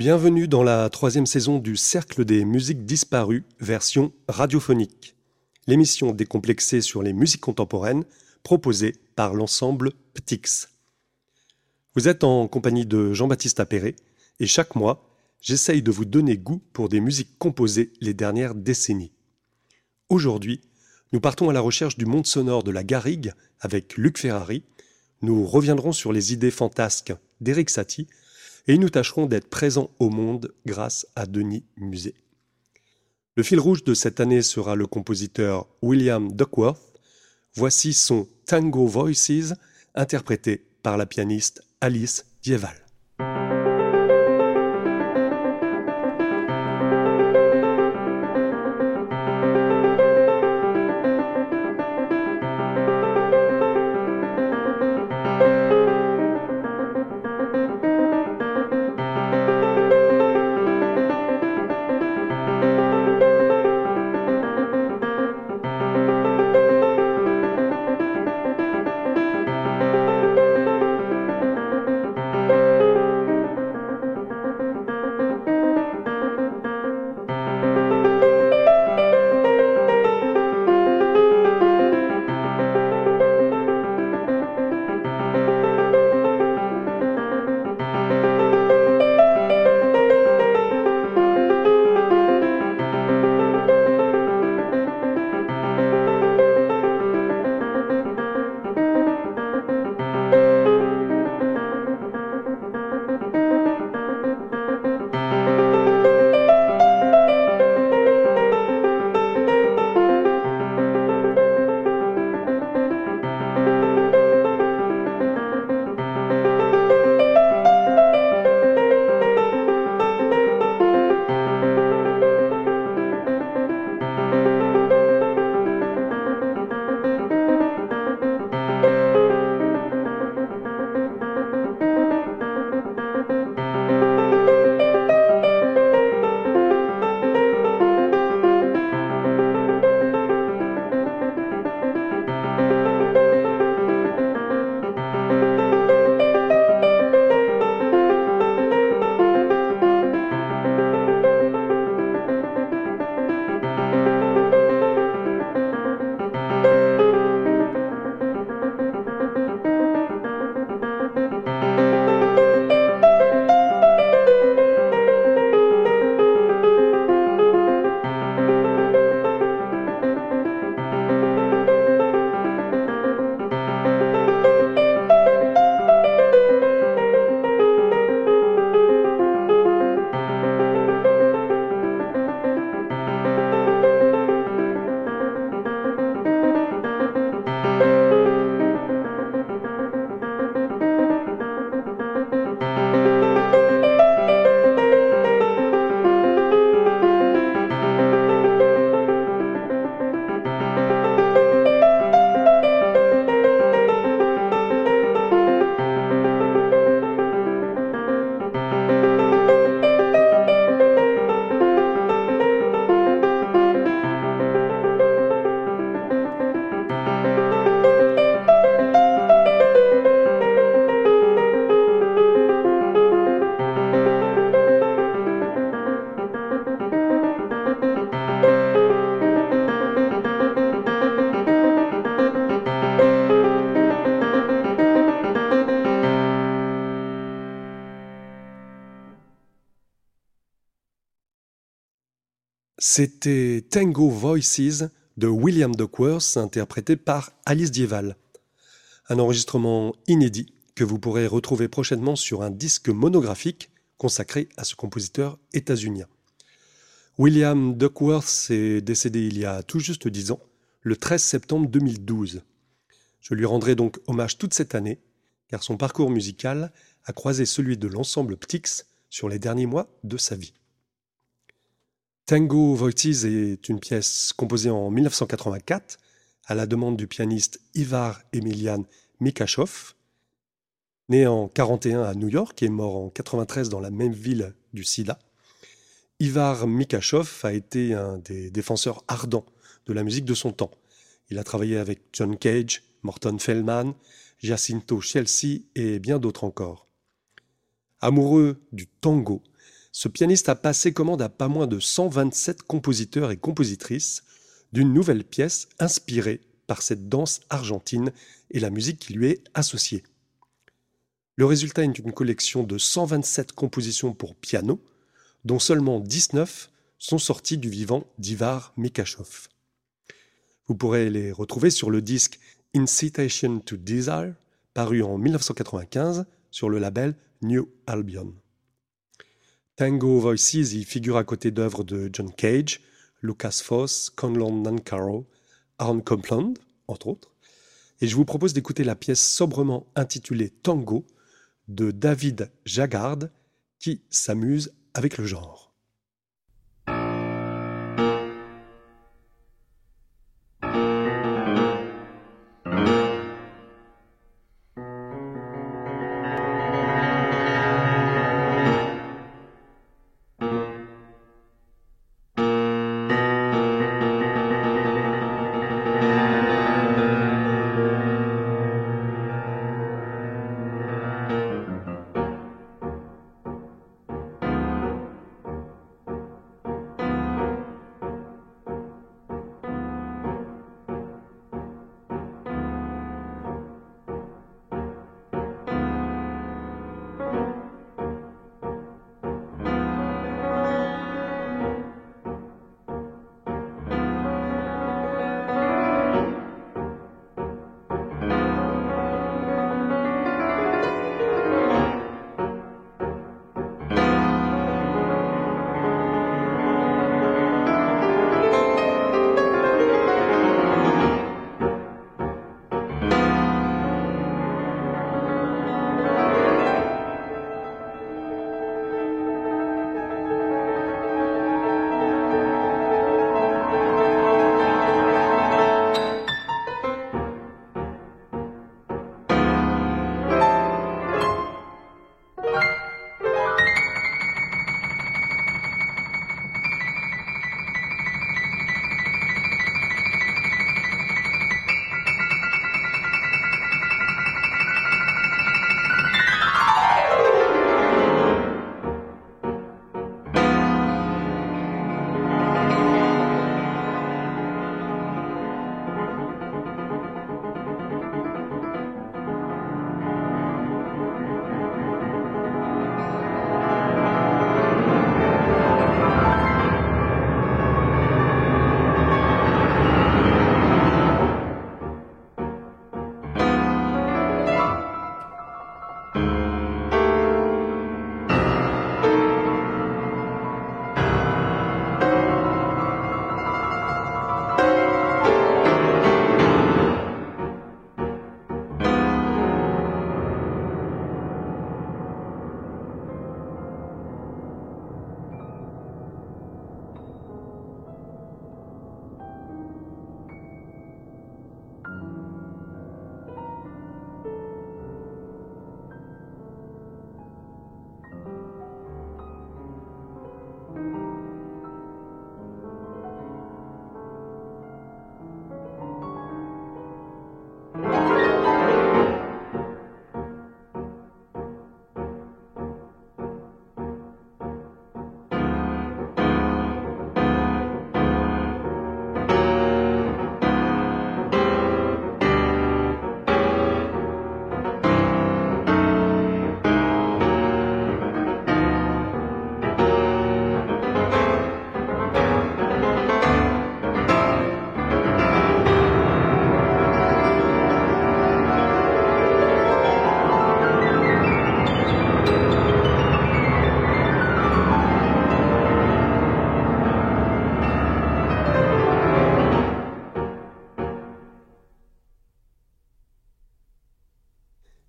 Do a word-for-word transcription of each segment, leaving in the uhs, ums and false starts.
Bienvenue dans la troisième saison du Cercle des musiques disparues, version radiophonique. L'émission décomplexée sur les musiques contemporaines, proposée par l'ensemble Ptyx. Vous êtes en compagnie de Jean-Baptiste Appéré, et chaque mois, j'essaye de vous donner goût pour des musiques composées les dernières décennies. Aujourd'hui, nous partons à la recherche du monde sonore de la garrigue avec Luc Ferrari. Nous reviendrons sur les idées fantasques d'Eric Satie, et nous tâcherons d'être présents au monde grâce à Denis Musée. Le fil rouge de cette année sera le compositeur William Duckworth. Voici son Tango Voices, interprété par la pianiste Alice Dieval. C'était Tango Voices de William Duckworth, interprété par Alice Dieval. Un enregistrement inédit que vous pourrez retrouver prochainement sur un disque monographique consacré à ce compositeur états-unien. William Duckworth est décédé il y a tout juste dix ans, le treize septembre deux mille douze. Je lui rendrai donc hommage toute cette année, car son parcours musical a croisé celui de l'ensemble Ptyx sur les derniers mois de sa vie. Tango Voices est une pièce composée en mille neuf cent quatre-vingt-quatre à la demande du pianiste Ivar Emilian Mikhashoff. Né en mille neuf cent quarante et un à New York et mort en mille neuf cent quatre-vingt-treize dans la même ville du sida, Ivar Mikhashoff a été un des défenseurs ardents de la musique de son temps. Il a travaillé avec John Cage, Morton Feldman, Giacinto Scelsi et bien d'autres encore. Amoureux du tango, ce pianiste a passé commande à pas moins de cent vingt-sept compositeurs et compositrices d'une nouvelle pièce inspirée par cette danse argentine et la musique qui lui est associée. Le résultat est une collection de cent vingt-sept compositions pour piano, dont seulement dix-neuf sont sorties du vivant d'Ivar Mikhashoff. Vous pourrez les retrouver sur le disque Incitation to Desire, paru en mille neuf cent quatre-vingt-quinze sur le label New Albion. Tango Voices y figure à côté d'œuvres de John Cage, Lucas Foss, Conlon Nancaro, Aaron Copland, entre autres. Et je vous propose d'écouter la pièce sobrement intitulée Tango de David Jagard, qui s'amuse avec le genre.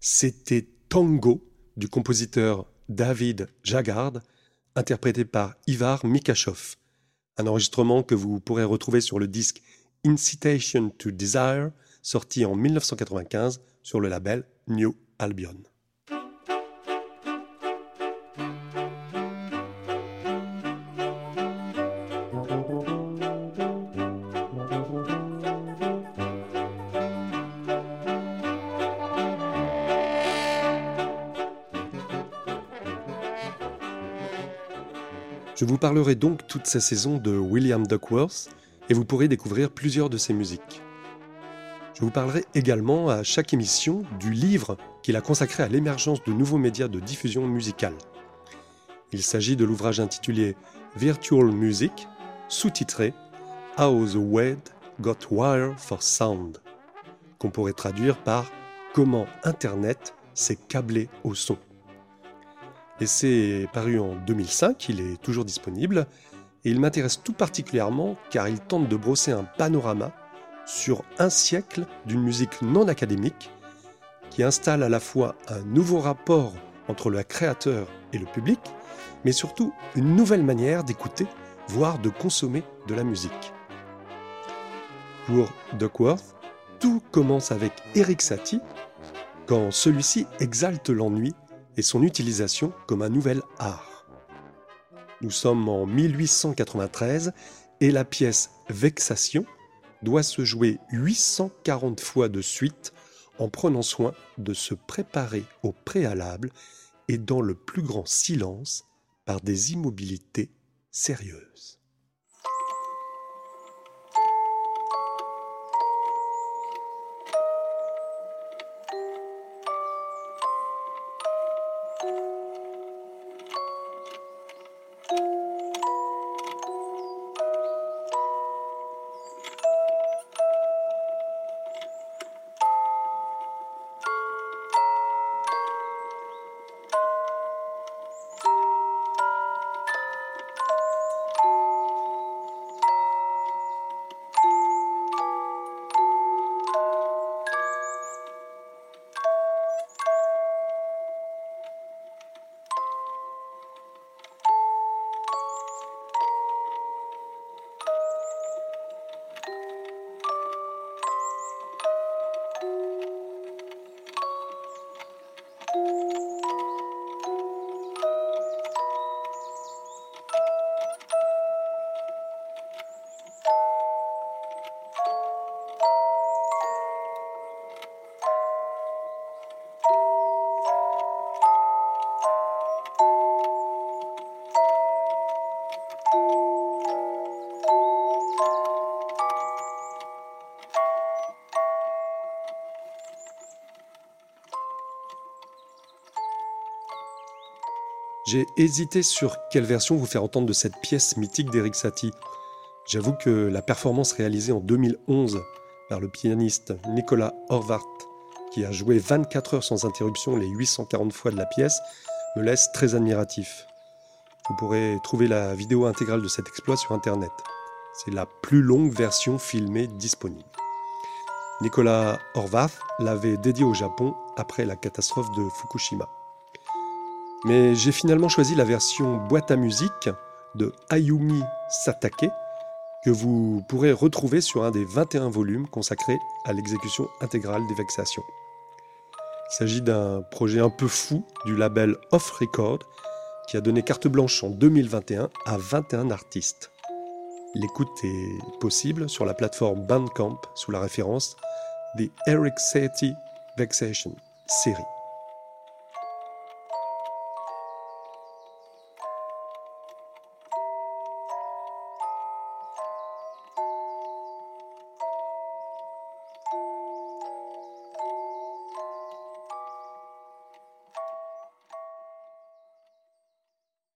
C'était Tango du compositeur David Jagard, interprété par Ivar Mikhashoff. Un enregistrement que vous pourrez retrouver sur le disque Incitation to Desire, sorti en mille neuf cent quatre-vingt-quinze sur le label New Albion. Je vous parlerai donc toute sa saison de William Duckworth et vous pourrez découvrir plusieurs de ses musiques. Je vous parlerai également à chaque émission du livre qu'il a consacré à l'émergence de nouveaux médias de diffusion musicale. Il s'agit de l'ouvrage intitulé Virtual Music, sous-titré « How the Web Got Wire for Sound », qu'on pourrait traduire par « Comment Internet s'est câblé au son ». Et c'est paru en deux mille cinq, il est toujours disponible, et il m'intéresse tout particulièrement car il tente de brosser un panorama sur un siècle d'une musique non académique qui installe à la fois un nouveau rapport entre le créateur et le public, mais surtout une nouvelle manière d'écouter, voire de consommer de la musique. Pour Duckworth, tout commence avec Eric Satie, quand celui-ci exalte l'ennui et son utilisation comme un nouvel art. Nous sommes en mille huit cent quatre-vingt-treize et la pièce « Vexation » doit se jouer huit cent quarante fois de suite en prenant soin de se préparer au préalable et dans le plus grand silence par des immobilités sérieuses. J'ai hésité sur quelle version vous faire entendre de cette pièce mythique d'Eric Satie. J'avoue que la performance réalisée en deux mille onze par le pianiste Nicolas Horvath, qui a joué vingt-quatre heures sans interruption les huit cent quarante fois de la pièce, me laisse très admiratif. Vous pourrez trouver la vidéo intégrale de cet exploit sur Internet. C'est la plus longue version filmée disponible. Nicolas Horvath l'avait dédiée au Japon après la catastrophe de Fukushima. Mais j'ai finalement choisi la version boîte à musique de Ayumi Satake, que vous pourrez retrouver sur un des vingt et un volumes consacrés à l'exécution intégrale des Vexations. Il s'agit d'un projet un peu fou du label Off Record, qui a donné carte blanche en deux mille vingt et un à vingt et un artistes. L'écoute est possible sur la plateforme Bandcamp sous la référence The Eric Satie Vexations Series.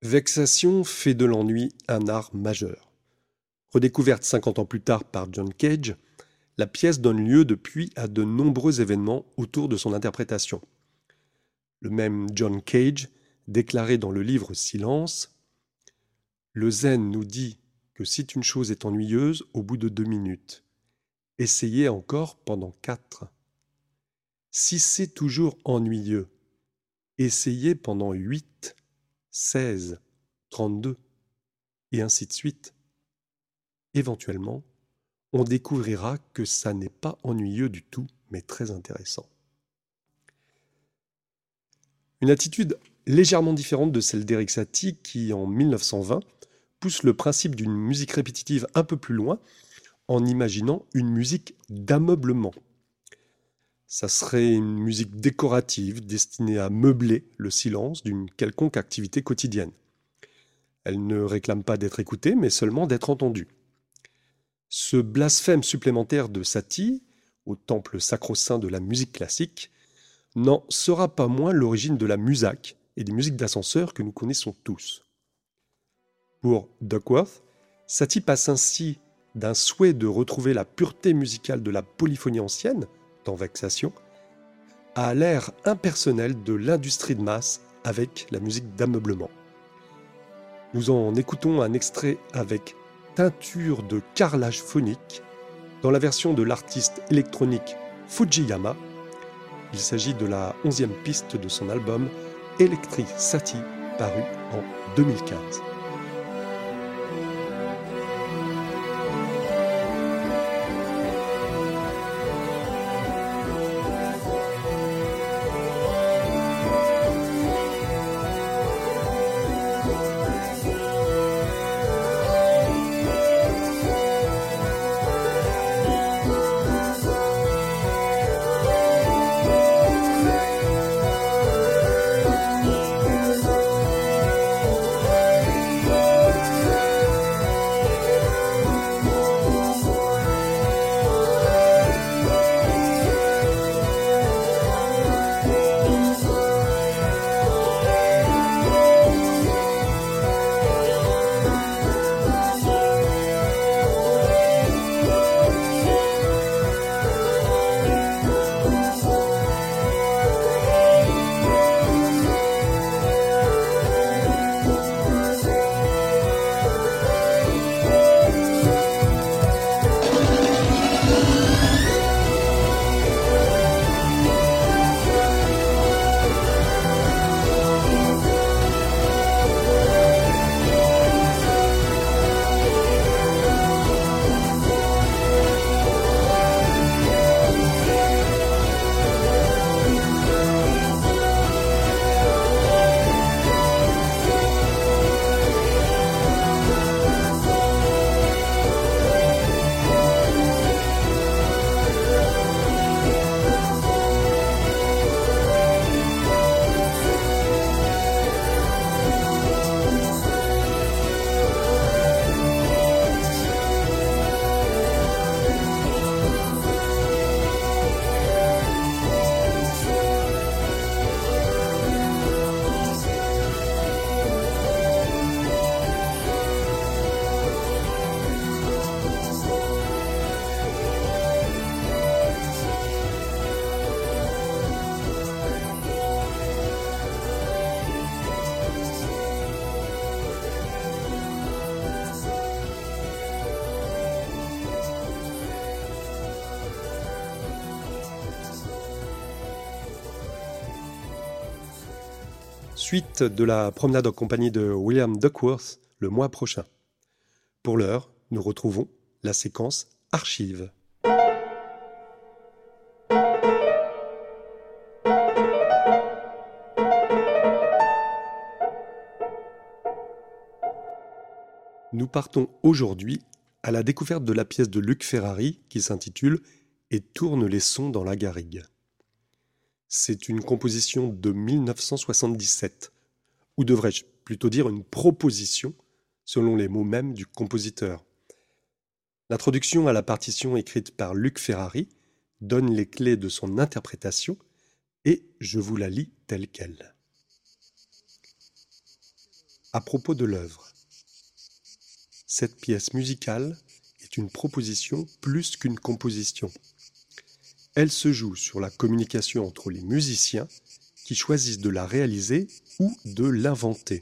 Vexation fait de l'ennui un art majeur. Redécouverte cinquante ans plus tard par John Cage, la pièce donne lieu depuis à de nombreux événements autour de son interprétation. Le même John Cage déclarait dans le livre Silence « Le zen nous dit que si une chose est ennuyeuse au bout de deux minutes, essayez encore pendant quatre. Si c'est toujours ennuyeux, essayez pendant huit. seize, trente-deux, et ainsi de suite. Éventuellement, on découvrira que ça n'est pas ennuyeux du tout, mais très intéressant. » Une attitude légèrement différente de celle d'Eric Satie qui, en mille neuf cent vingt, pousse le principe d'une musique répétitive un peu plus loin en imaginant une musique d'ameublement. Ça serait une musique décorative destinée à meubler le silence d'une quelconque activité quotidienne. Elle ne réclame pas d'être écoutée, mais seulement d'être entendue. Ce blasphème supplémentaire de Satie, au temple sacro-saint de la musique classique, n'en sera pas moins l'origine de la musaque et des musiques d'ascenseur que nous connaissons tous. Pour Duckworth, Satie passe ainsi d'un souhait de retrouver la pureté musicale de la polyphonie ancienne, dans Vexation, à l'ère impersonnelle de l'industrie de masse avec la musique d'ameublement. Nous en écoutons un extrait avec teinture de carrelage phonique dans la version de l'artiste électronique Fujiyama. Il s'agit de la onzième piste de son album Electric Satie, paru en deux mille quinze. Suite de la promenade en compagnie de William Duckworth le mois prochain. Pour l'heure, nous retrouvons la séquence archive. Nous partons aujourd'hui à la découverte de la pièce de Luc Ferrari qui s'intitule « Et tourne les sons dans la garrigue ». C'est une composition de mille neuf cent soixante-dix-sept, ou devrais-je plutôt dire une proposition, selon les mots mêmes du compositeur. L'introduction à la partition écrite par Luc Ferrari donne les clés de son interprétation, et je vous la lis telle qu'elle. À propos de l'œuvre, cette pièce musicale est une proposition plus qu'une composition. Elle se joue sur la communication entre les musiciens qui choisissent de la réaliser ou de l'inventer.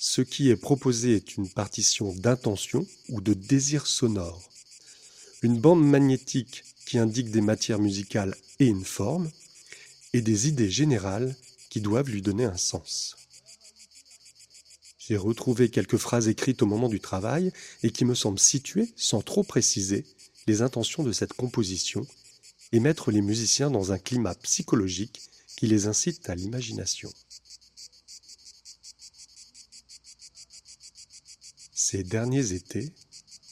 Ce qui est proposé est une partition d'intention ou de désir sonore, une bande magnétique qui indique des matières musicales et une forme, et des idées générales qui doivent lui donner un sens. J'ai retrouvé quelques phrases écrites au moment du travail et qui me semblent situer, sans trop préciser, les intentions de cette composition et mettre les musiciens dans un climat psychologique qui les incite à l'imagination. Ces derniers étés,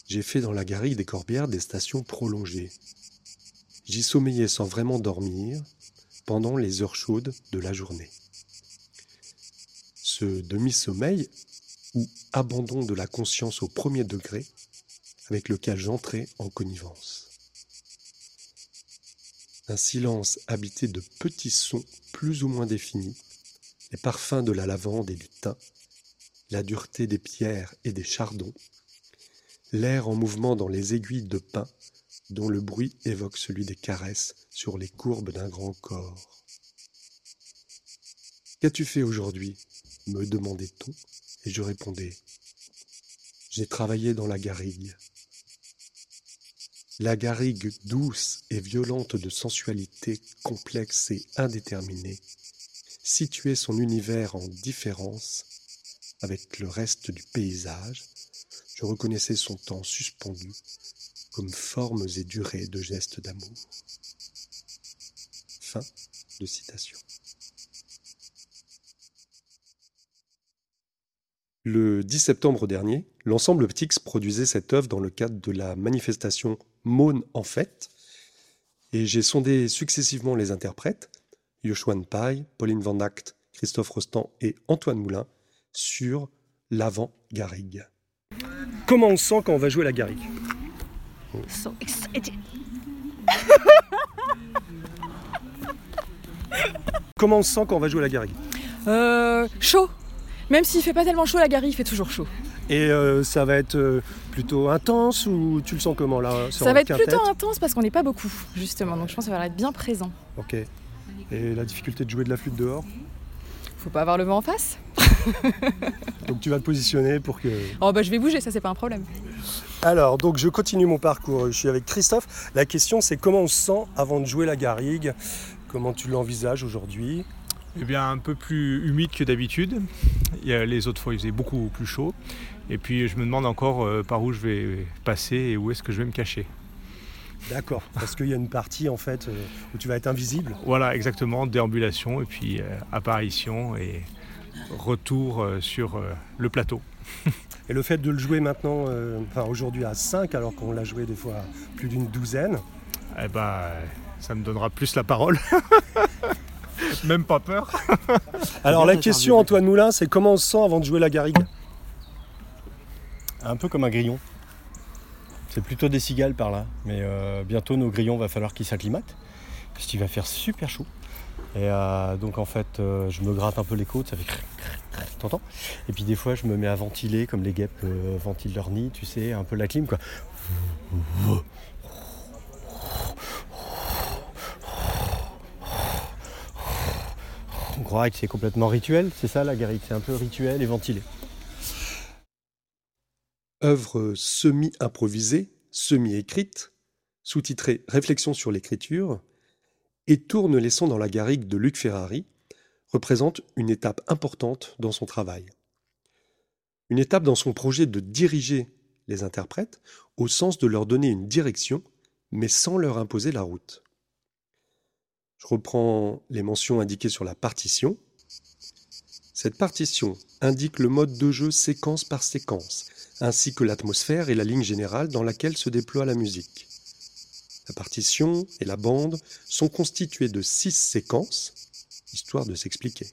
j'ai fait dans la garrigue des Corbières des stations prolongées. J'y sommeillais sans vraiment dormir pendant les heures chaudes de la journée. Ce demi-sommeil ou abandon de la conscience au premier degré avec lequel j'entrais en connivence. Un silence habité de petits sons plus ou moins définis, les parfums de la lavande et du thym, la dureté des pierres et des chardons, l'air en mouvement dans les aiguilles de pin dont le bruit évoque celui des caresses sur les courbes d'un grand corps. « Qu'as-tu fait aujourd'hui ?» me demandait-on, et je répondais « J'ai travaillé dans la garrigue. » La garrigue douce et violente de sensualité complexe et indéterminée situait son univers en différence avec le reste du paysage. Je reconnaissais son temps suspendu comme formes et durées de gestes d'amour. Fin de citation. Le dix septembre dernier, l'ensemble Ptyx produisait cette œuvre dans le cadre de la manifestation Mône en fête, et j'ai sondé successivement les interprètes, Yoshuan Pai, Pauline Van Acht, Christophe Rostand et Antoine Moulin, sur l'avant-garrigue. Comment on sent quand on va jouer à la garrigue ? So excited. Comment on sent quand on va jouer à la garrigue ? Euh, chaud. Même s'il fait pas tellement chaud, la garrigue, il fait toujours chaud. Et euh, ça va être euh, plutôt intense ou tu le sens comment là ? Ça va être plutôt intense parce qu'on n'est pas beaucoup, justement. Donc je pense que ça va être bien présent. Ok. Et la difficulté de jouer de la flûte dehors ? Faut pas avoir le vent en face. Donc tu vas te positionner pour que... Oh bah je vais bouger, ça c'est pas un problème. Alors, donc je continue mon parcours, je suis avec Christophe. La question c'est comment on se sent avant de jouer la garrigue ? Comment tu l'envisages aujourd'hui ? Eh bien, un peu plus humide que d'habitude. Les autres fois, il faisait beaucoup plus chaud. Et puis, je me demande encore par où je vais passer et où est-ce que je vais me cacher. D'accord, parce qu'il y a une partie, en fait, où tu vas être invisible. Voilà, exactement, déambulation et puis euh, apparition et retour euh, sur euh, le plateau. Et le fait de le jouer maintenant, euh, enfin aujourd'hui à cinq, alors qu'on l'a joué des fois à plus d'une douzaine. Eh ben, ça me donnera plus la parole. Même pas peur. Alors la question, Antoine Moulin, c'est comment on se sent avant de jouer la garrigue ? Un peu comme un grillon. C'est plutôt des cigales par là. Mais euh, bientôt, nos grillons, va falloir qu'ils s'acclimatent. Parce qu'il va faire super chaud. Et euh, donc, en fait, euh, je me gratte un peu les côtes. Ça fait... T'entends ? Et puis, des fois, je me mets à ventiler, comme les guêpes euh, ventilent leur nid. Tu sais, un peu la clim, quoi. On croirait que c'est complètement rituel, c'est ça la garrigue, c'est un peu rituel et ventilé. Œuvre semi-improvisée, semi-écrite, sous-titrée « Réflexions sur l'écriture » et « Tourne les sons dans la garrigue » de Luc Ferrari représente une étape importante dans son travail. Une étape dans son projet de diriger les interprètes au sens de leur donner une direction, mais sans leur imposer la route. Je reprends les mentions indiquées sur la partition. Cette partition indique le mode de jeu séquence par séquence, ainsi que l'atmosphère et la ligne générale dans laquelle se déploie la musique. La partition et la bande sont constituées de six séquences, histoire de s'expliquer.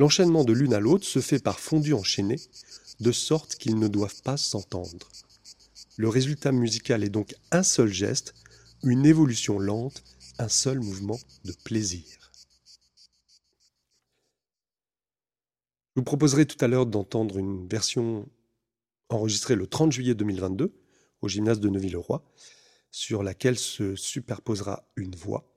L'enchaînement de l'une à l'autre se fait par fondu enchaîné, de sorte qu'ils ne doivent pas s'entendre. Le résultat musical est donc un seul geste, une évolution lente, un seul mouvement de plaisir. Je vous proposerai tout à l'heure d'entendre une version enregistrée le trente juillet deux mille vingt-deux au gymnase de Neuville-le-Roi, sur laquelle se superposera une voix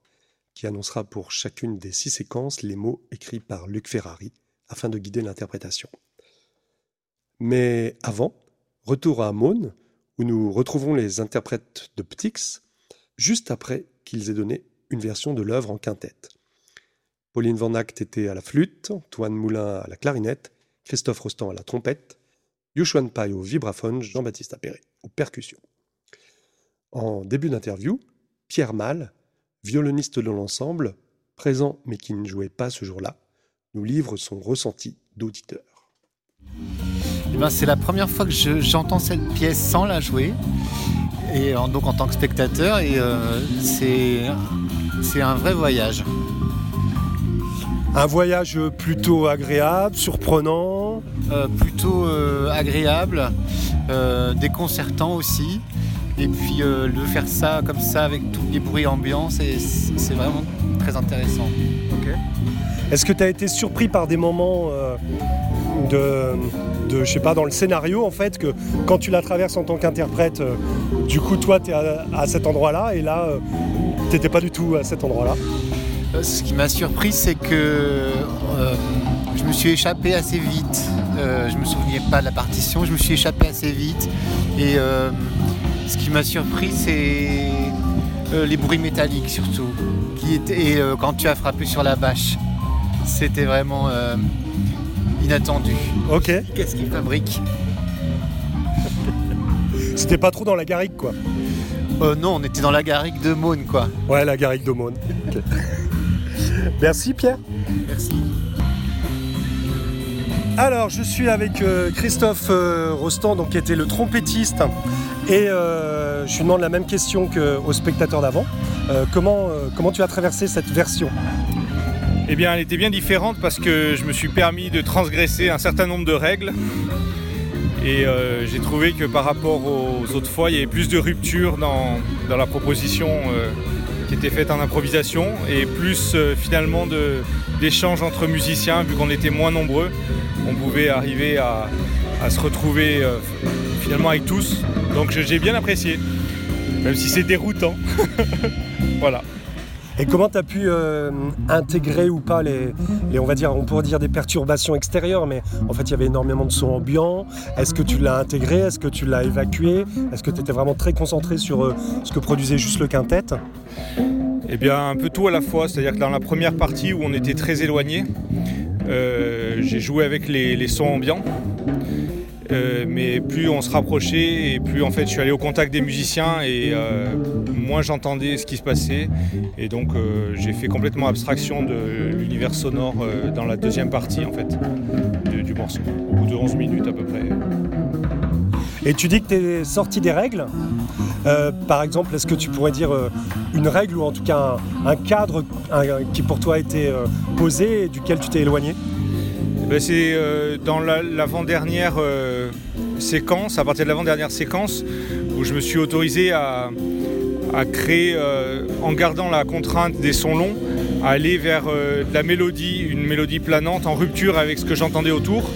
qui annoncera pour chacune des six séquences les mots écrits par Luc Ferrari afin de guider l'interprétation. Mais avant, retour à Mône, où nous retrouvons les interprètes de Ptyx, juste après qu'ils aient donné une version de l'œuvre en quintette. Pauline Van Acht était à la flûte, Antoine Moulin à la clarinette, Christophe Rostand à la trompette, Yoshuan Pai au vibraphone, Jean-Baptiste Appéré aux percussions. En début d'interview, Pierre Malle, violoniste de l'ensemble, présent mais qui ne jouait pas ce jour-là, nous livre son ressenti d'auditeur. Eh ben, c'est la première fois que je, j'entends cette pièce sans la jouer. Et en, donc en tant que spectateur, et euh, c'est, c'est un vrai voyage. Un voyage plutôt agréable, surprenant. euh, plutôt euh, agréable, euh, déconcertant aussi. Et puis euh, de faire ça comme ça avec tous les bruits ambiants, c'est, c'est vraiment très intéressant. Okay. Est-ce que tu as été surpris par des moments euh, de, de, je sais pas, dans le scénario en fait, que quand tu la traverses en tant qu'interprète, euh, du coup toi tu es à, à cet endroit-là et là euh, tu n'étais pas du tout à cet endroit-là? Euh, ce qui m'a surpris, c'est que euh, je me suis échappé assez vite. Euh, je me souvenais pas de la partition, je me suis échappé assez vite. Et euh, ce qui m'a surpris, c'est euh, les bruits métalliques surtout. Qui étaient, et euh, quand tu as frappé sur la bâche, c'était vraiment euh, inattendu. Ok. Qu'est-ce qu'ils fabriquent ? C'était pas trop dans la garrigue, quoi. Euh, non, on était dans la garrigue de Mône, quoi. Ouais, la garrigue de Mône. Okay. Merci, Pierre. Merci. Alors, je suis avec euh, Christophe euh, Rostand, donc, qui était le trompettiste. Et euh, je lui demande la même question qu'aux spectateurs d'avant. Euh, comment, euh, comment tu as traversé cette version ? Eh bien, elle était bien différente parce que je me suis permis de transgresser un certain nombre de règles. Et euh, j'ai trouvé que par rapport aux autres fois, il y avait plus de rupture dans, dans la proposition euh, qui était faite en improvisation. Et plus euh, finalement de, d'échanges entre musiciens, vu qu'on était moins nombreux. On pouvait arriver à, à se retrouver euh, finalement avec tous. Donc j'ai bien apprécié, même si c'est déroutant. Voilà. Et comment tu as pu euh, intégrer ou pas les, les, on va dire, on pourrait dire des perturbations extérieures, mais en fait il y avait énormément de sons ambiants. Est-ce que tu l'as intégré ? Est-ce que tu l'as évacué ? Est-ce que tu étais vraiment très concentré sur euh, ce que produisait juste le quintet ? Eh bien un peu tout à la fois, c'est-à-dire que dans la première partie où on était très éloignés, euh, j'ai joué avec les, les sons ambiants. Euh, mais plus on se rapprochait et plus en fait je suis allé au contact des musiciens et euh, moins j'entendais ce qui se passait et donc euh, j'ai fait complètement abstraction de l'univers sonore euh, dans la deuxième partie en fait de, du morceau, au bout de onze minutes à peu près. Et tu dis que tu es sorti des règles, euh, par exemple est-ce que tu pourrais dire euh, une règle ou en tout cas un, un cadre un, qui pour toi a été euh, posé et duquel tu t'es éloigné? Ben c'est euh, dans la, l'avant-dernière euh, séquence, à partir de l'avant-dernière séquence, où je me suis autorisé à, à créer, euh, en gardant la contrainte des sons longs, à aller vers euh, de la mélodie, une mélodie planante, en rupture avec ce que j'entendais autour.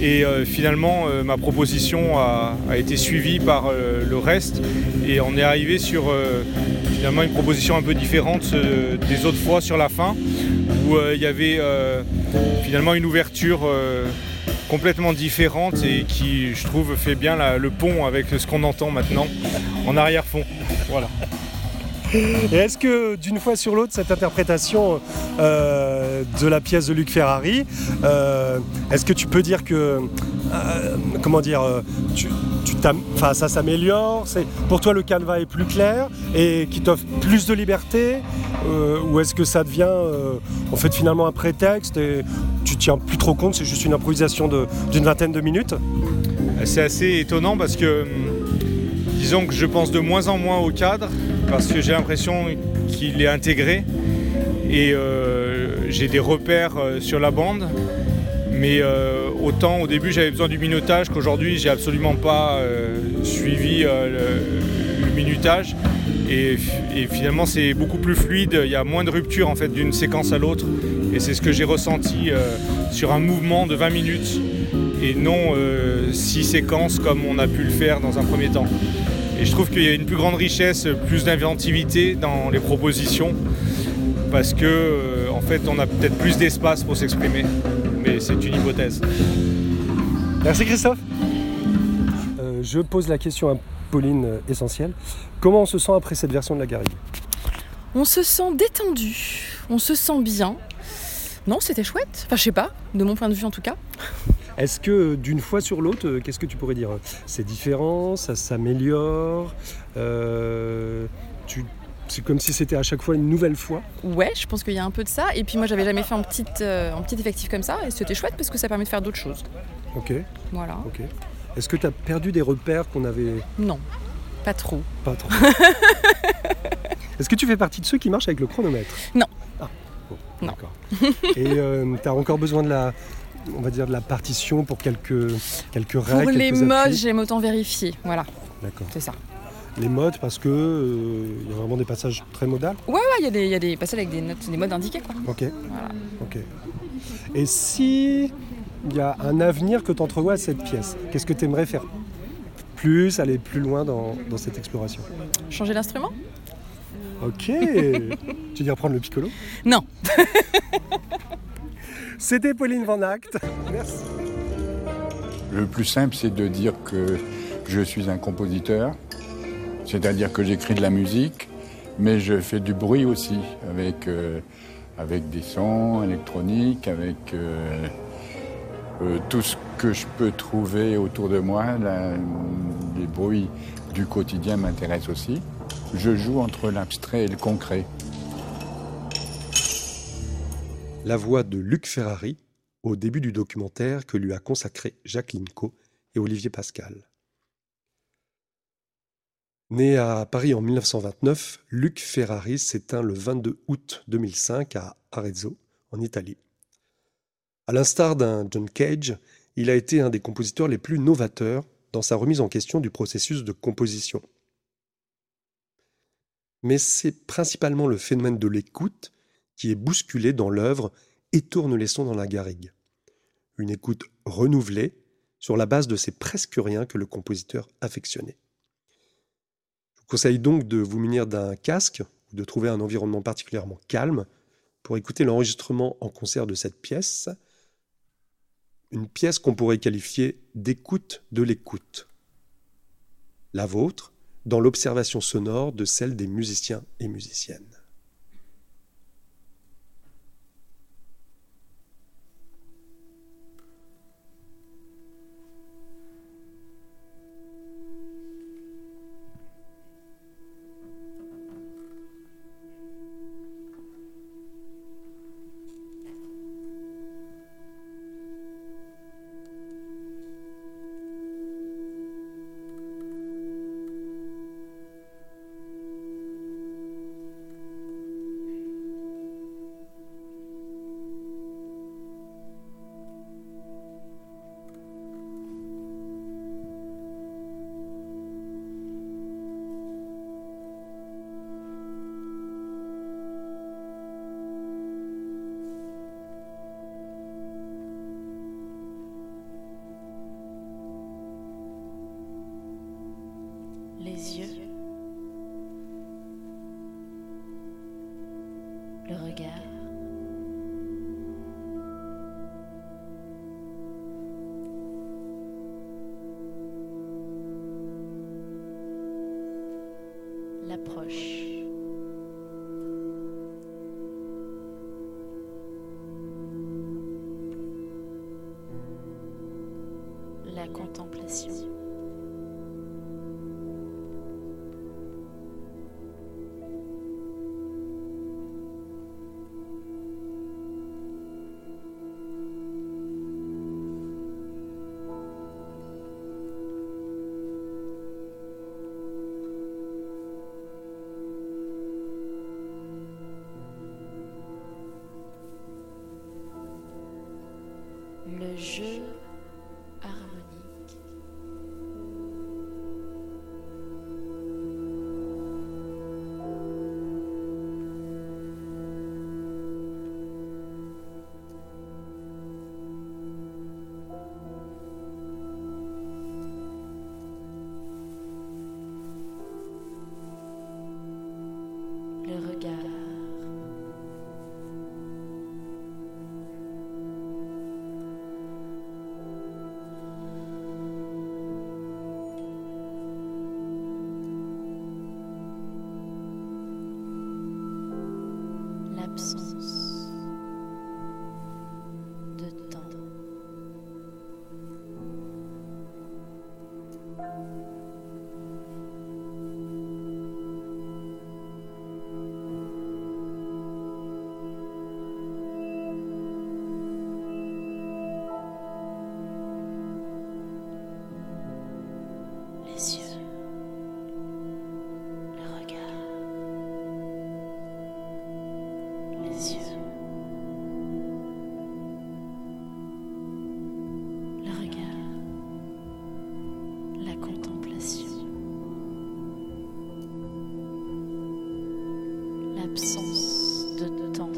Et euh, finalement, euh, ma proposition a, a été suivie par euh, le reste. Et on est arrivé sur euh, finalement une proposition un peu différente euh, des autres fois sur la fin, où il euh, y avait euh, finalement une ouverture euh, complètement différente et qui, je trouve, fait bien la, le pont avec ce qu'on entend maintenant en arrière-fond. Voilà. Et est-ce que d'une fois sur l'autre, cette interprétation euh, de la pièce de Luc Ferrari, euh, est-ce que tu peux dire que, euh, comment dire, tu, tu ça s'améliore, c'est, pour toi le canevas est plus clair et qui t'offre plus de liberté, euh, ou est-ce que ça devient euh, en fait finalement un prétexte et tu tiens plus trop compte, c'est juste une improvisation de, d'une vingtaine de minutes? C'est assez étonnant parce que disons que je pense de moins en moins au cadre parce que j'ai l'impression qu'il est intégré et euh, j'ai des repères sur la bande, mais euh, autant au début j'avais besoin du minutage qu'aujourd'hui j'ai absolument pas euh, suivi euh, le, le minutage et, et finalement c'est beaucoup plus fluide, il y a moins de rupture en fait d'une séquence à l'autre et c'est ce que j'ai ressenti euh, sur un mouvement de vingt minutes et non euh, six séquences comme on a pu le faire dans un premier temps. Et je trouve qu'il y a une plus grande richesse, plus d'inventivité dans les propositions parce que euh, en fait, on a peut-être plus d'espace pour s'exprimer, mais c'est une hypothèse. Merci Christophe. Euh, je pose la question à Pauline euh, essentielle. Comment on se sent après cette version de la garrigue ? On se sent détendu, on se sent bien. Non, c'était chouette. Enfin, je sais pas, de mon point de vue en tout cas. Est-ce que d'une fois sur l'autre, qu'est-ce que tu pourrais dire ? C'est différent, ça s'améliore, euh, tu, c'est comme si c'était à chaque fois une nouvelle fois ? Ouais, je pense qu'il y a un peu de ça. Et puis moi, j'avais jamais fait en petit euh, effectif comme ça. Et c'était chouette parce que ça permet de faire d'autres choses. Ok. Voilà. Okay. Est-ce que tu as perdu des repères qu'on avait ? Non, pas trop. Pas trop. Est-ce que tu fais partie de ceux qui marchent avec le chronomètre ? Non. Ah, bon, non. D'accord. Et euh, tu as encore besoin de la... on va dire, de la partition pour quelques, quelques règles. Pour les modes, appuis. J'aime autant vérifier, voilà. D'accord. C'est ça. Les modes, parce que il euh, y a vraiment des passages très modales. Ouais, ouais, il y a des, y a des passages avec des notes, des modes indiqués, quoi. Ok. Voilà. Ok. Et si il y a un avenir que tu entrevois à cette pièce, qu'est-ce que tu aimerais faire plus, aller plus loin dans, dans cette exploration? Changer d'instrument. Ok. Tu dis reprendre le piccolo? Non. C'était Pauline Van Acht. Merci. Le plus simple, c'est de dire que je suis un compositeur. C'est-à-dire que j'écris de la musique, mais je fais du bruit aussi, avec, euh, avec des sons électroniques, avec euh, euh, tout ce que je peux trouver autour de moi. La, les bruits du quotidien m'intéressent aussi. Je joue entre l'abstrait et le concret. La voix de Luc Ferrari, au début du documentaire que lui a consacré Jacqueline Caux et Olivier Pascal. Né à Paris en dix-neuf cent vingt-neuf, Luc Ferrari s'éteint le vingt-deux août deux mille cinq à Arezzo, en Italie. À l'instar d'un John Cage, il a été un des compositeurs les plus novateurs dans sa remise en question du processus de composition. Mais c'est principalement le phénomène de l'écoute qui est bousculé dans l'œuvre et tourne les sons dans la garrigue. Une écoute renouvelée sur la base de ces presque rien que le compositeur affectionnait. Je vous conseille donc de vous munir d'un casque ou de trouver un environnement particulièrement calme pour écouter l'enregistrement en concert de cette pièce, une pièce qu'on pourrait qualifier d'écoute de l'écoute, la vôtre dans l'observation sonore de celle des musiciens et musiciennes. La contemplation. Le jeu harmonique. Le regard. Les l'absence de temps.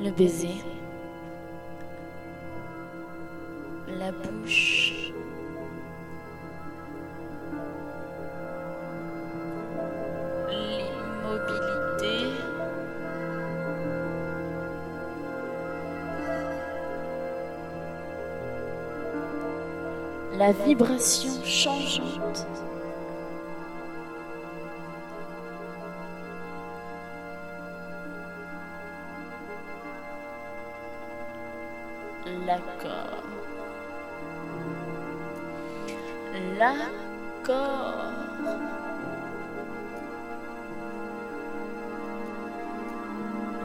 Le baiser, la bouche, l'immobilité, la vibration changeante. L'accord. L'accord.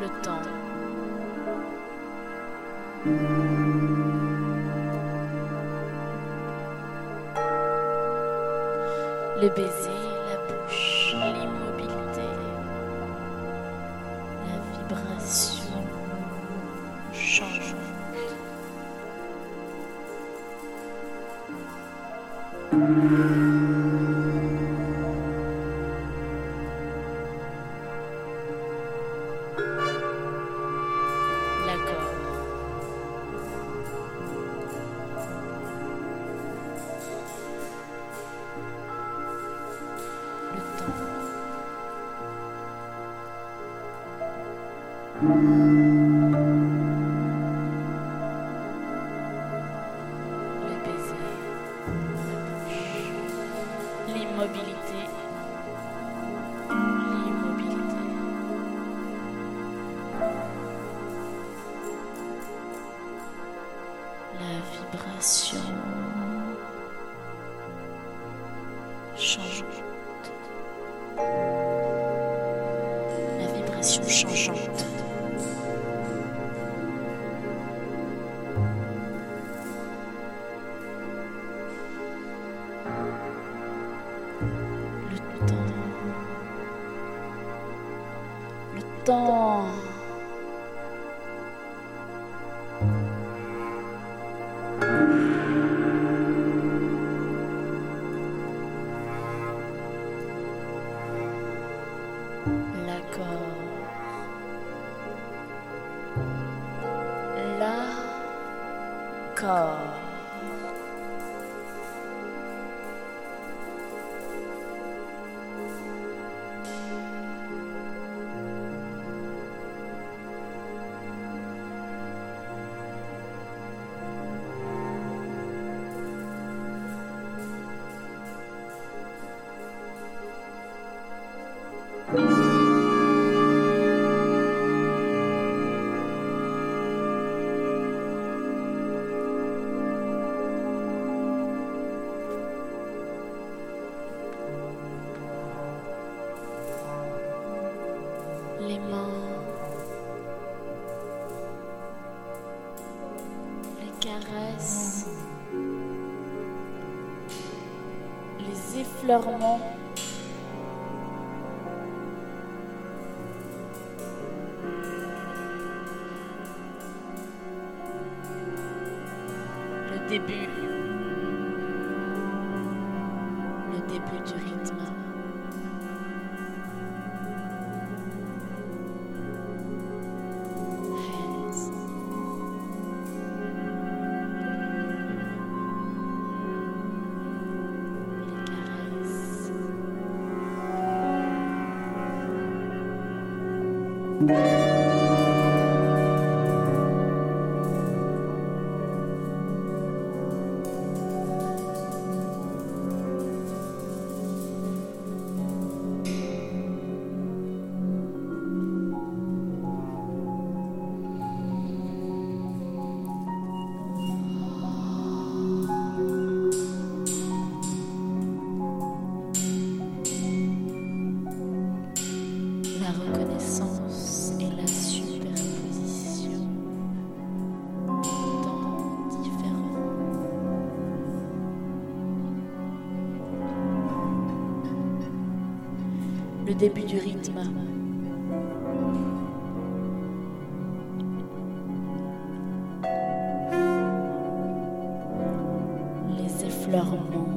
Le temps. Le baiser, la bouche, l'immobilité, la vibration change. des effleurements. Le début. Le début du rythme. Le début du rythme. Les effleurements.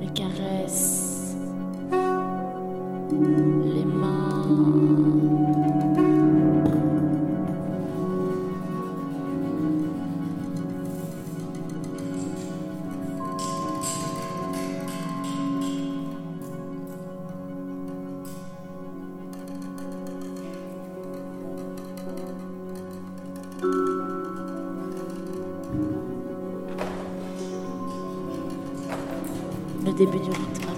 Les caresses. Les mains. Début du rythme.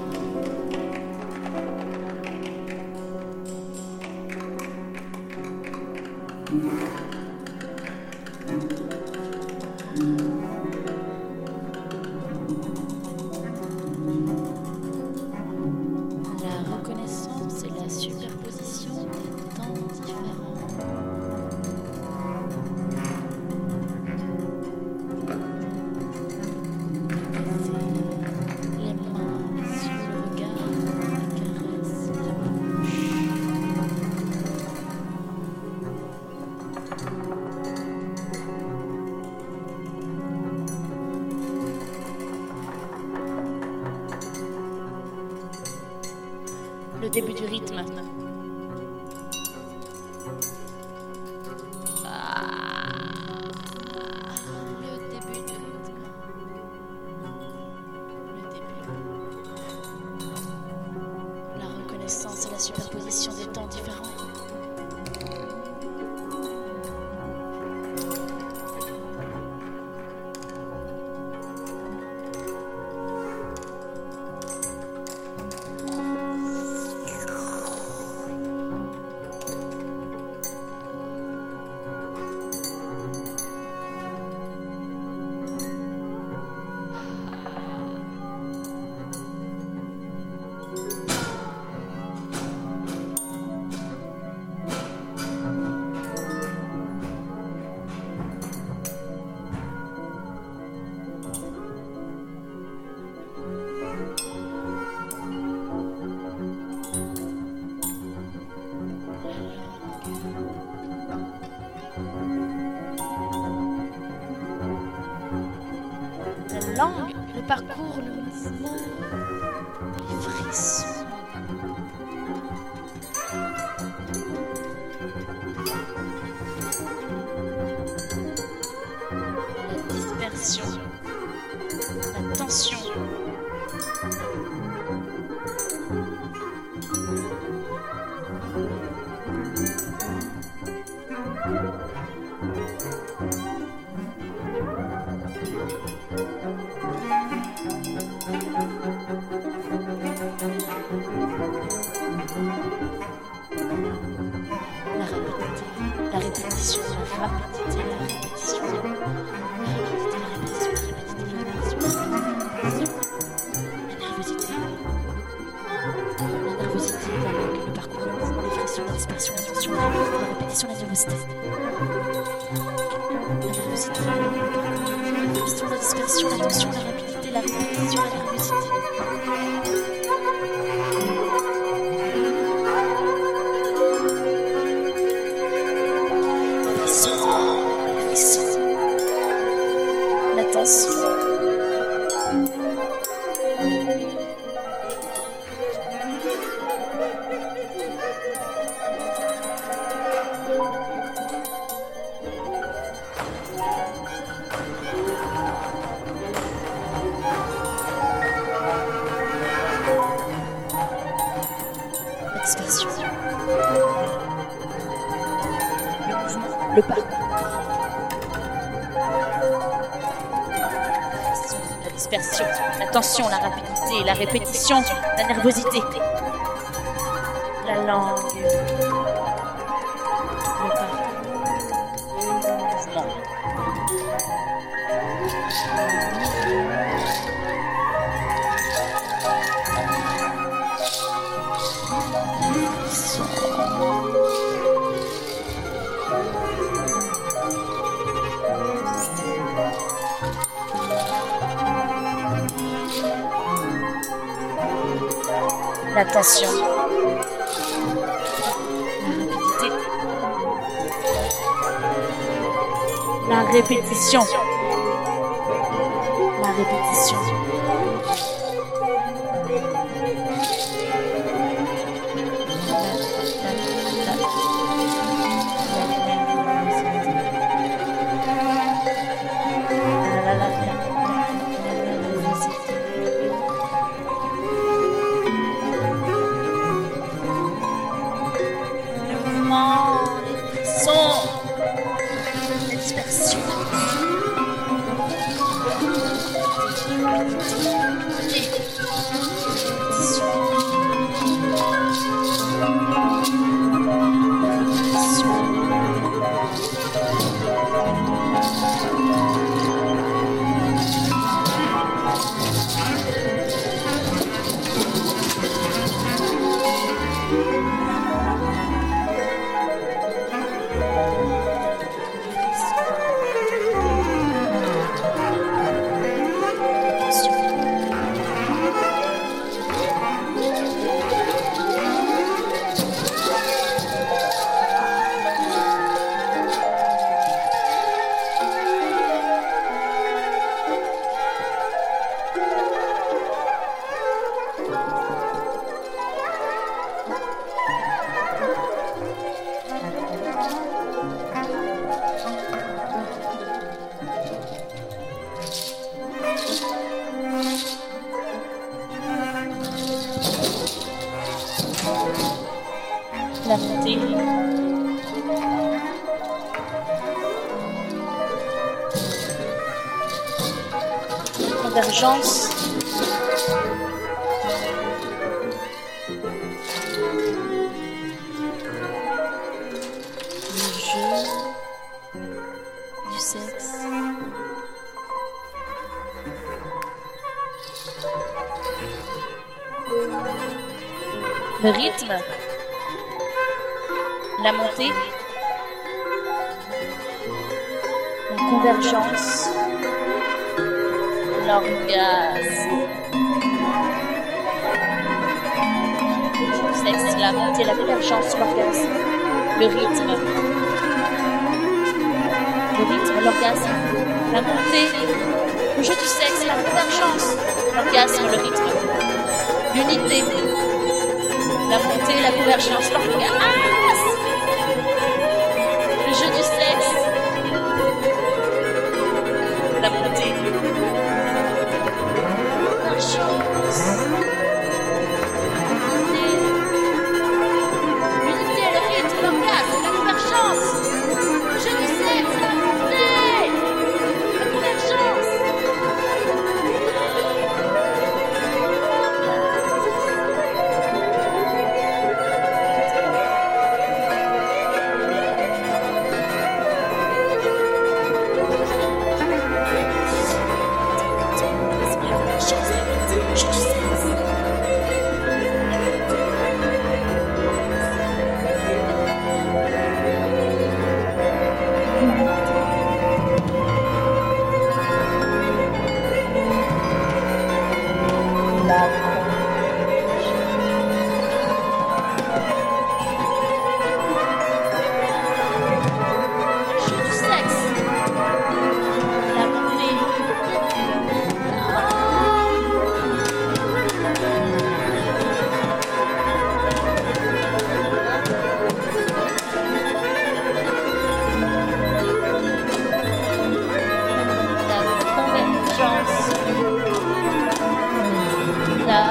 La reconnaissance et la superposition des temps différents. Début du rythme. Langue, le parcours, le mouvement, les frissons. La dispersion, la tension. La dispersion, l'attention, la rapidité. déclencher la répétition de la musique. La rapidité, la répétition, la nervosité, la langue, le pas, le mouvement. Attention. La répétition. La répétition. Le rythme, la montée, la convergence, l'orgasme, le sexe, la montée, la convergence, l'orgasme, le rythme, le rythme, l'orgasme, la montée, le jeu du sexe, la convergence, l'orgasme, le rythme, l'unité. La montée, la convergence, l'orgasme, le jeu du sexe, la montée, la chance, la montée, l'unité, le rythme, l'orgasme, la convergence, le jeu du sexe, la montée, la convergence. La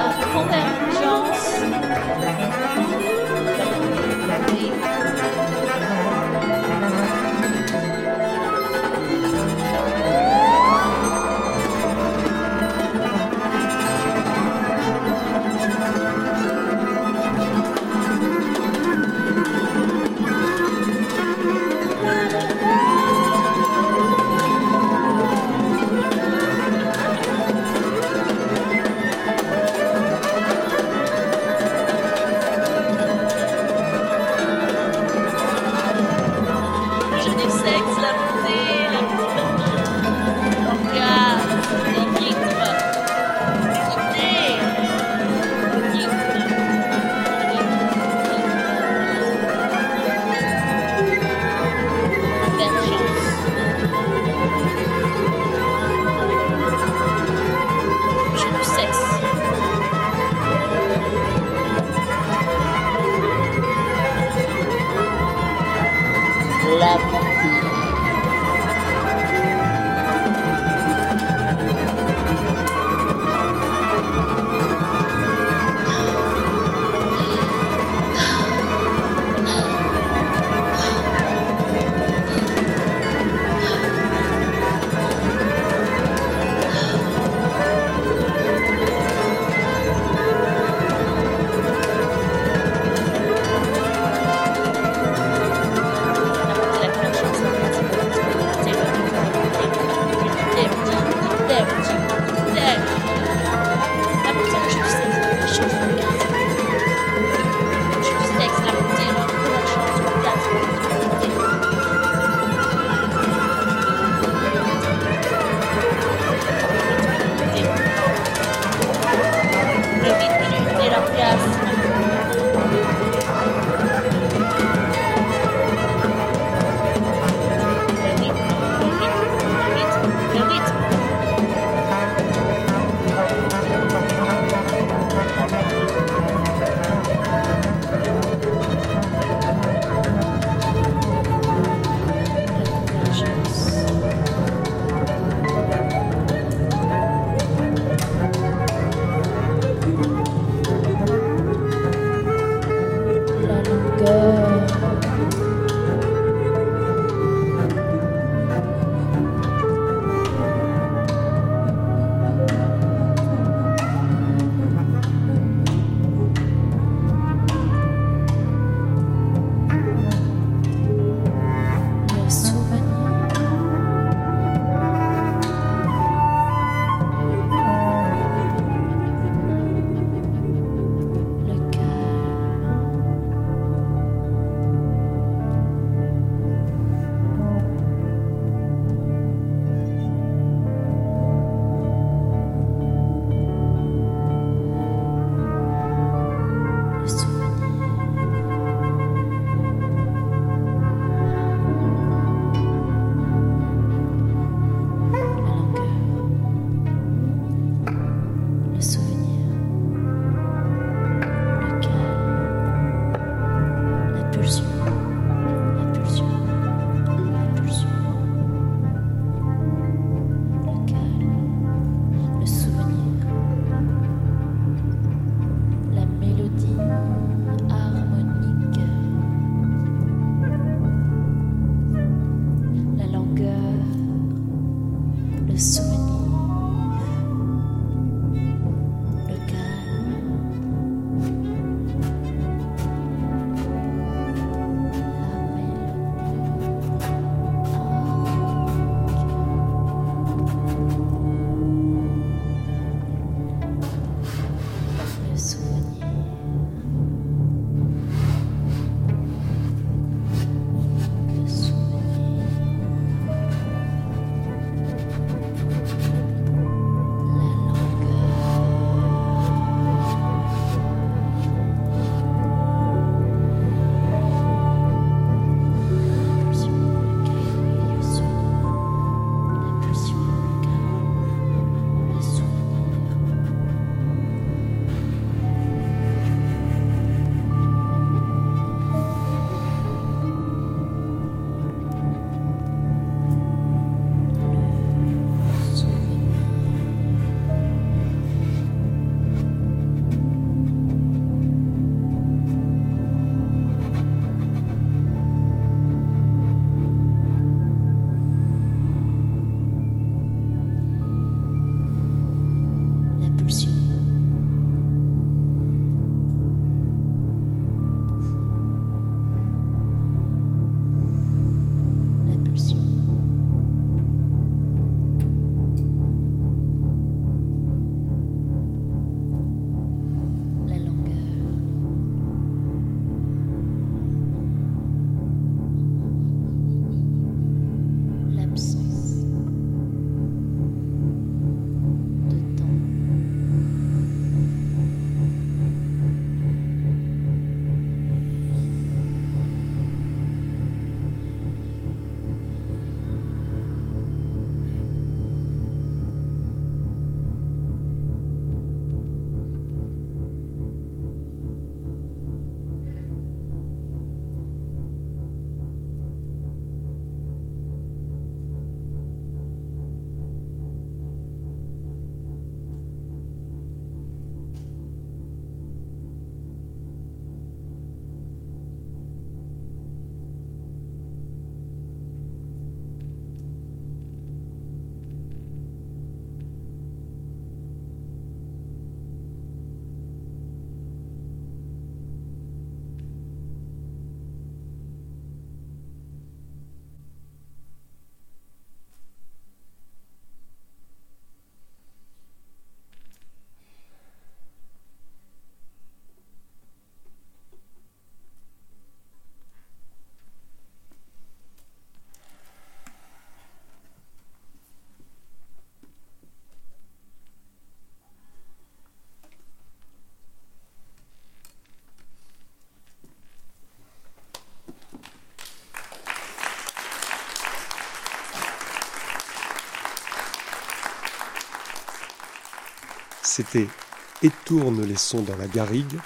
C'était « Étourne les sons dans la garrigue »,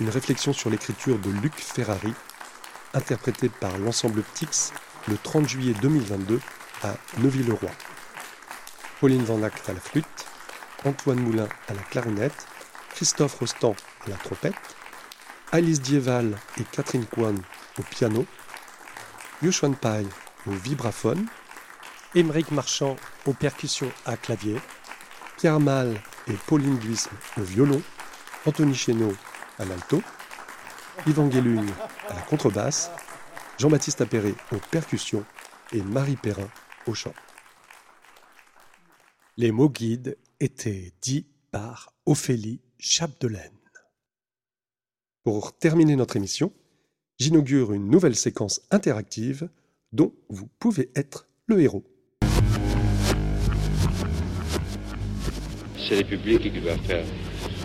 une réflexion sur l'écriture de Luc Ferrari, interprétée par l'ensemble Ptyx le trente juillet deux mille vingt-deux à Neuville-le-Roi. Pauline Van Acht à la flûte, Antoine Moulin à la clarinette, Christophe Rostand à la trompette, Alice Dieval et Catherine Kwan au piano, Yoshuan Pai au vibraphone, Émeric Marchand aux percussions à clavier, Pierre Malle et Paul Linguisme au violon, Anthony Chenault à l'alto, Ivan Guélugne à la contrebasse, Jean-Baptiste Appéré aux percussions et Marie Perrin au chant. Les mots guides étaient dits par Ophélie Chapdelaine. Pour terminer notre émission, j'inaugure une nouvelle séquence interactive dont vous pouvez être le héros. C'est le public qui doit faire,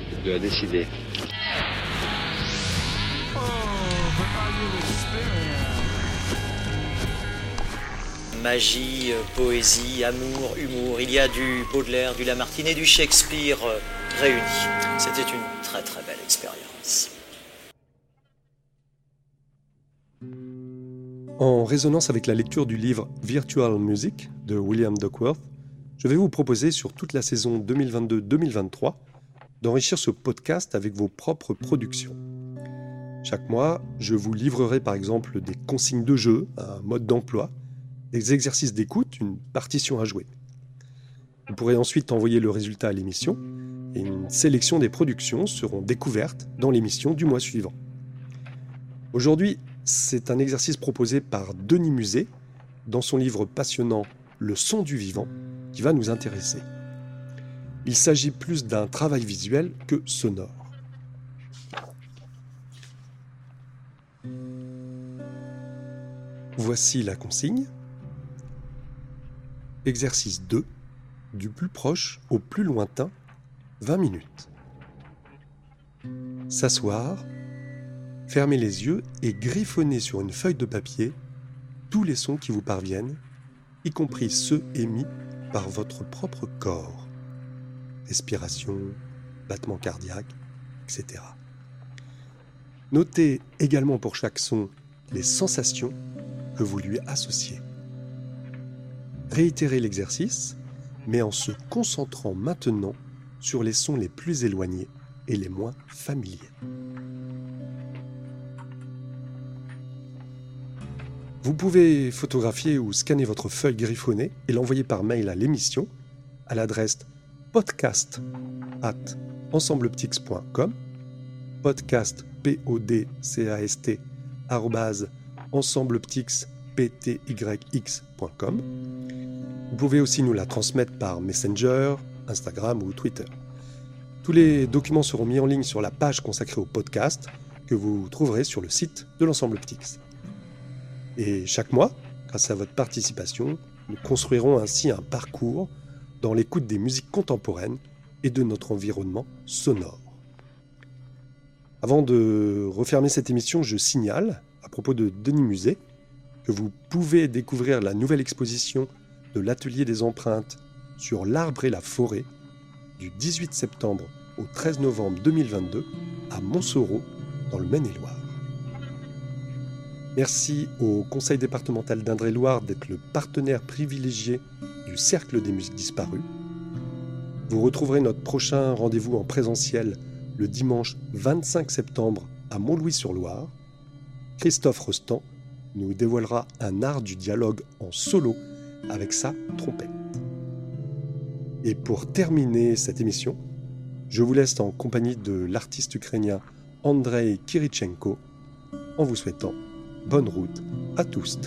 qui doit décider. Magie, poésie, amour, humour, il y a du Baudelaire, du Lamartine et du Shakespeare réunis. C'était une très très belle expérience. En résonance avec la lecture du livre Virtual Music de William Duckworth, je vais vous proposer sur toute la saison deux mille vingt-deux deux mille vingt-trois d'enrichir ce podcast avec vos propres productions. Chaque mois, je vous livrerai par exemple des consignes de jeu, un mode d'emploi, des exercices d'écoute, une partition à jouer. Vous pourrez ensuite envoyer le résultat à l'émission et une sélection des productions seront découvertes dans l'émission du mois suivant. Aujourd'hui, c'est un exercice proposé par Denis Musée dans son livre passionnant « Le son du vivant » qui va nous intéresser. Il s'agit plus d'un travail visuel que sonore. Voici la consigne. Exercice deux, du plus proche au plus lointain, vingt minutes. S'asseoir, fermez les yeux et griffonnez sur une feuille de papier tous les sons qui vous parviennent, y compris ceux émis par votre propre corps. Respiration, battement cardiaque, et cetera. Notez également pour chaque son les sensations que vous lui associez. Réitérez l'exercice, mais en se concentrant maintenant sur les sons les plus éloignés et les moins familiers. Vous pouvez photographier ou scanner votre feuille griffonnée et l'envoyer par mail à l'émission à l'adresse podcast arobase ensembleptyx point com, podcast p-o-d-c-a-s-t arobase ensembleptyx p-t-y-x.com. Vous pouvez aussi nous la transmettre par Messenger, Instagram ou Twitter. Tous les documents seront mis en ligne sur la page consacrée au podcast que vous trouverez sur le site de l'Ensemble Ptyx. Et chaque mois, grâce à votre participation, nous construirons ainsi un parcours dans l'écoute des musiques contemporaines et de notre environnement sonore. Avant de refermer cette émission, je signale, à propos de Denis Musée, que vous pouvez découvrir la nouvelle exposition de l'Atelier des empreintes sur l'arbre et la forêt du dix-huit septembre au treize novembre deux mille vingt-deux à Montsoreau, dans le Maine-et-Loire. Merci au Conseil départemental d'Indre-et-Loire d'être le partenaire privilégié du Cercle des musiques disparues. Vous retrouverez notre prochain rendez-vous en présentiel le dimanche vingt-cinq septembre à Montlouis-sur-Loire. Christophe Rostand nous dévoilera un art du dialogue en solo avec sa trompette. Et pour terminer cette émission, je vous laisse en compagnie de l'artiste ukrainien Andrei Kirichenko en vous souhaitant bonne route à tous.